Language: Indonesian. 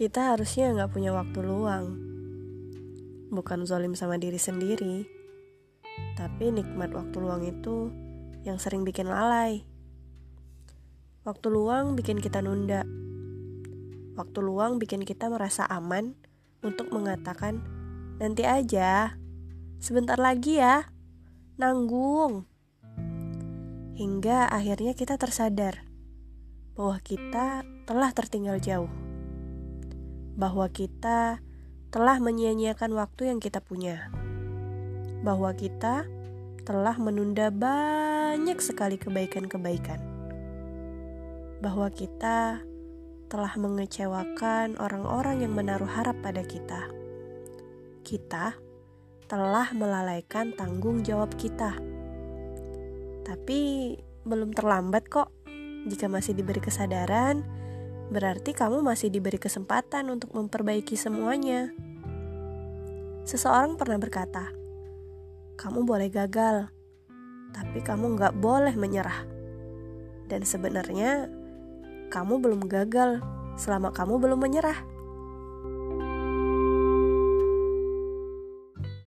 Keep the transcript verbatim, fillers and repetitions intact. Kita harusnya gak punya waktu luang. Bukan zalim sama diri sendiri, tapi nikmat waktu luang itu yang sering bikin lalai. Waktu luang bikin kita nunda. Waktu luang bikin kita merasa aman untuk mengatakan, nanti aja, sebentar lagi ya, nanggung. Hingga akhirnya kita tersadar bahwa kita telah tertinggal jauh, bahwa kita telah menyia-nyiakan waktu yang kita punya, bahwa kita telah menunda banyak sekali kebaikan-kebaikan, bahwa kita telah mengecewakan orang-orang yang menaruh harap pada kita. Kita telah melalaikan tanggung jawab kita. Tapi belum terlambat kok. Jika masih diberi kesadaran, berarti kamu masih diberi kesempatan untuk memperbaiki semuanya. Seseorang pernah berkata, kamu boleh gagal, tapi kamu gak boleh menyerah. Dan sebenarnya kamu belum gagal selama kamu belum menyerah.